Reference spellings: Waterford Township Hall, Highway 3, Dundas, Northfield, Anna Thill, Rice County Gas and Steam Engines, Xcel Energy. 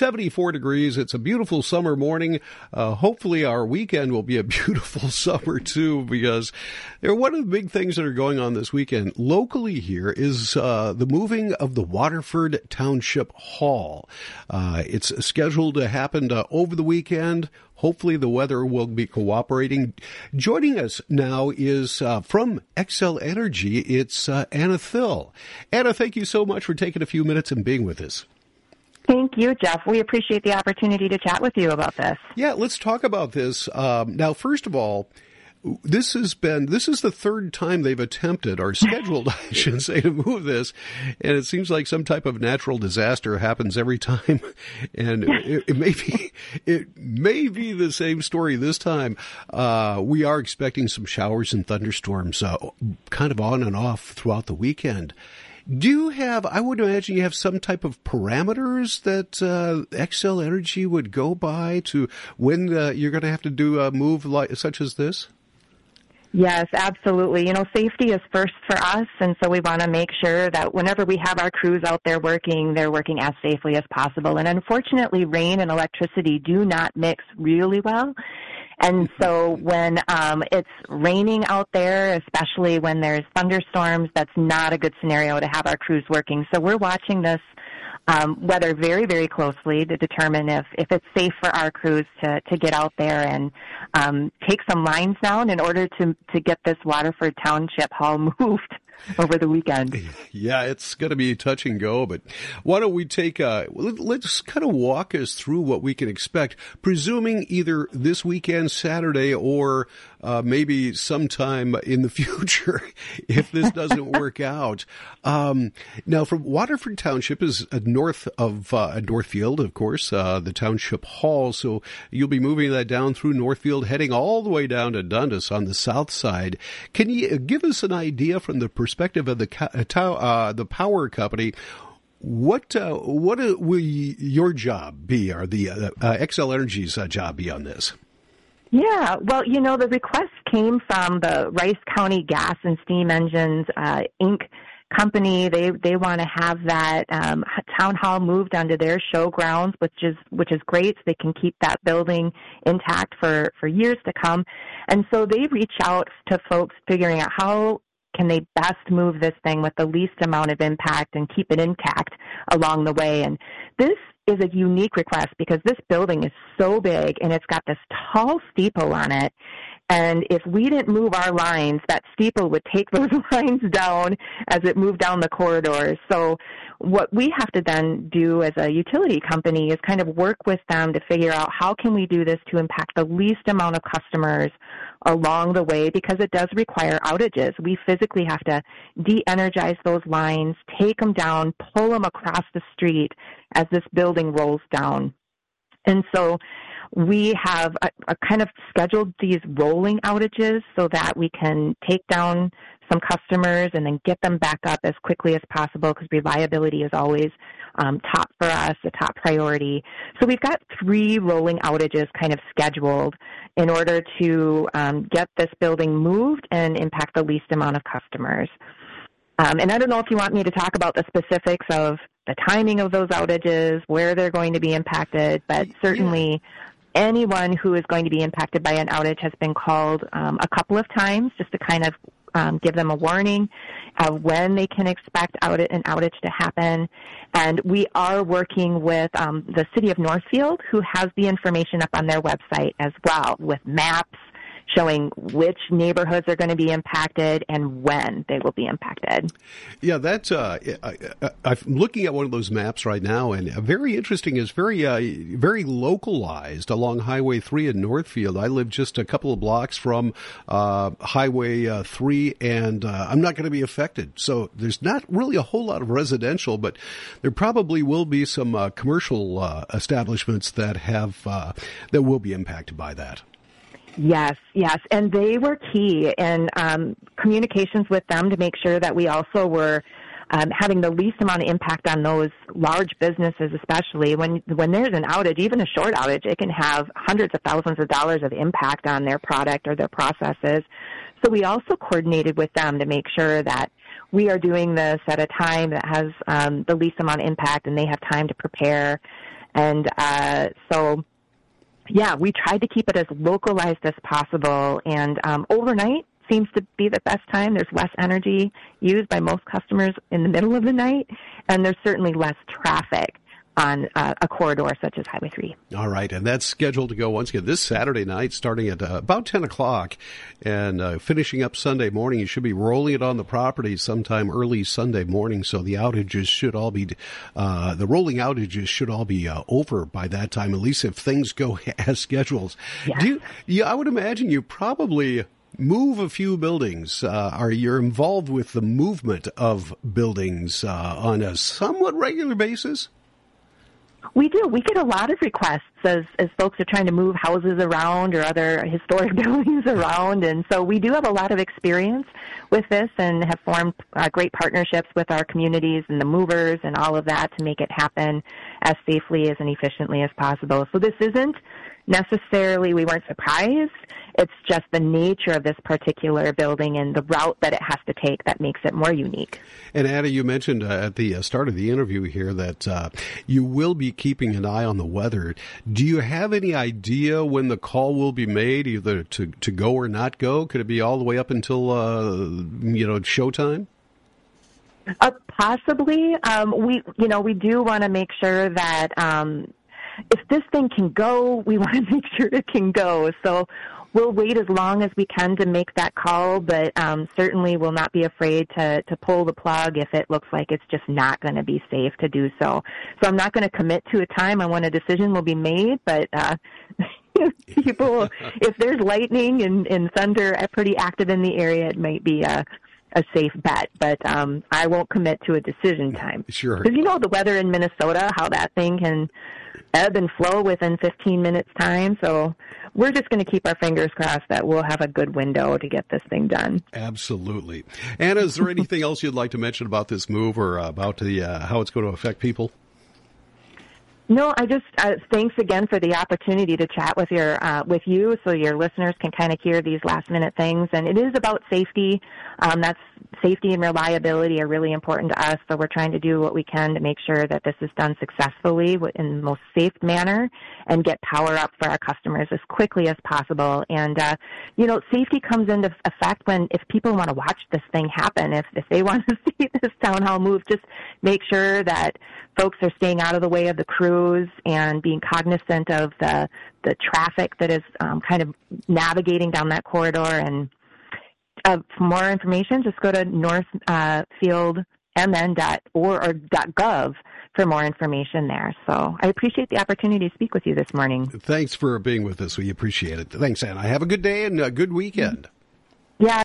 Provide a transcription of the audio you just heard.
74 degrees. It's a beautiful summer morning. Hopefully our weekend will be a beautiful summer, too, because one of the big things that are going on this weekend locally here is the moving of the Waterford Township Hall. It's scheduled to happen over the weekend. Hopefully the weather will be cooperating. Joining us now is from Xcel Energy, it's Anna Thill. Anna, thank you so much for taking a few minutes and being with us. Thank you, Jeff. We appreciate the opportunity to chat with you about this. Yeah, let's talk about this. Now, first of all, This is the third time they've scheduled, I should say, to move this. And it seems like some type of natural disaster happens every time. And it may be the same story this time. We are expecting some showers and thunderstorms, kind of on and off throughout the weekend. Do you have, I would imagine you have some type of parameters that Xcel Energy would go by to when you're going to have to do a move such as this? Yes, absolutely. You know, safety is first for us, and so we want to make sure that whenever we have our crews out there working, they're working as safely as possible. And unfortunately, rain and electricity do not mix really well. And so when it's raining out there, especially when there's thunderstorms, that's not a good scenario to have our crews working. So we're watching this weather very, very closely to determine if it's safe for our crews to get out there and take some lines down in order to get this Waterford Township Hall moved over the weekend. Yeah, it's going to be touch and go, but why don't we let's kind of walk us through what we can expect, presuming either this weekend, Saturday, or maybe sometime in the future if this doesn't work out. Now, from Waterford Township is north of Northfield, of course, the Township Hall, so you'll be moving that down through Northfield, heading all the way down to Dundas on the south side. Can you give us an idea from the perspective of the power company, what will your job be, or the Xcel Energy's job be on this? Yeah, well, you know, the request came from the Rice County Gas and Steam Engines, Inc. company. They want to have that town hall moved onto their show grounds, which is great. So they can keep that building intact for years to come. And so they reach out to folks figuring out how can they best move this thing with the least amount of impact and keep it intact along the way. And this is a unique request because this building is so big and it's got this tall steeple on it. And if we didn't move our lines, that steeple would take those lines down as it moved down the corridors. So what we have to then do as a utility company is kind of work with them to figure out how can we do this to impact the least amount of customers along the way, because it does require outages. We physically have to de-energize those lines, take them down, pull them across the street as this building rolls down. And so we have a kind of scheduled these rolling outages so that we can take down some customers and then get them back up as quickly as possible, because reliability is always top for us, a top priority. So we've got 3 rolling outages kind of scheduled in order to get this building moved and impact the least amount of customers. And I don't know if you want me to talk about the specifics of the timing of those outages, where they're going to be impacted, but certainly anyone who is going to be impacted by an outage has been called a couple of times just to kind of give them a warning of when they can expect an outage to happen. And we are working with the city of Northfield, who has the information up on their website as well, with maps showing which neighborhoods are going to be impacted and when they will be impacted. Yeah, that's I'm looking at one of those maps right now, and very interesting. It's very, very localized along Highway 3 in Northfield. I live just a couple of blocks from Highway 3, and I'm not going to be affected. So there's not really a whole lot of residential, but there probably will be some commercial establishments that have that will be impacted by that. Yes. And they were key in communications with them to make sure that we also were having the least amount of impact on those large businesses, especially when there's an outage, even a short outage, it can have hundreds of thousands of dollars of impact on their product or their processes. So we also coordinated with them to make sure that we are doing this at a time that has the least amount of impact and they have time to prepare. And so, yeah, we tried to keep it as localized as possible. And overnight seems to be the best time. There's less energy used by most customers in the middle of the night, and there's certainly less traffic on a corridor such as Highway 3. All right, and that's scheduled to go once again this Saturday night starting at about 10 o'clock and finishing up Sunday morning. You should be rolling it on the property sometime early Sunday morning, so the outages should all be, the rolling outages should all be over by that time, at least if things go as scheduled. Yeah. I would imagine you probably move a few buildings, or you're involved with the movement of buildings on a somewhat regular basis? We do. We get a lot of requests as folks are trying to move houses around or other historic buildings around. And so we do have a lot of experience with this and have formed great partnerships with our communities and the movers and all of that to make it happen as safely as and efficiently as possible. So this isn't necessarily, we weren't surprised. It's just the nature of this particular building and the route that it has to take that makes it more unique. And Anna, you mentioned at the start of the interview here that you will be keeping an eye on the weather. Do you have any idea when the call will be made, either to go or not go? Could it be all the way up until showtime? Possibly. We do want to make sure that if this thing can go, we want to make sure it can go. So we'll wait as long as we can to make that call, but certainly we'll not be afraid to pull the plug if it looks like it's just not going to be safe to do so. So I'm not going to commit to a time on when a decision will be made, but people, if there's lightning and thunder pretty active in the area, it might be a safe bet, but I won't commit to a decision time. Sure. Because you know the weather in Minnesota, how that thing can ebb and flow within 15 minutes time. So we're just going to keep our fingers crossed that we'll have a good window to get this thing done. Absolutely. Anna, is there anything else you'd like to mention about this move or about the how it's going to affect people? No, I just thanks again for the opportunity to chat with you, so your listeners can kind of hear these last minute things. And it is about safety. That's safety and reliability are really important to us. So we're trying to do what we can to make sure that this is done successfully in the most safe manner and get power up for our customers as quickly as possible. And safety comes into effect if people want to watch this thing happen, if they want to see this town hall move, just make sure that folks are staying out of the way of the crews and being cognizant of the traffic that is kind of navigating down that corridor. And for more information, just go to northfieldmn.gov for more information there. So I appreciate the opportunity to speak with you this morning. Thanks for being with us. We appreciate it. Thanks, Anna. Have a good day and a good weekend. Yeah.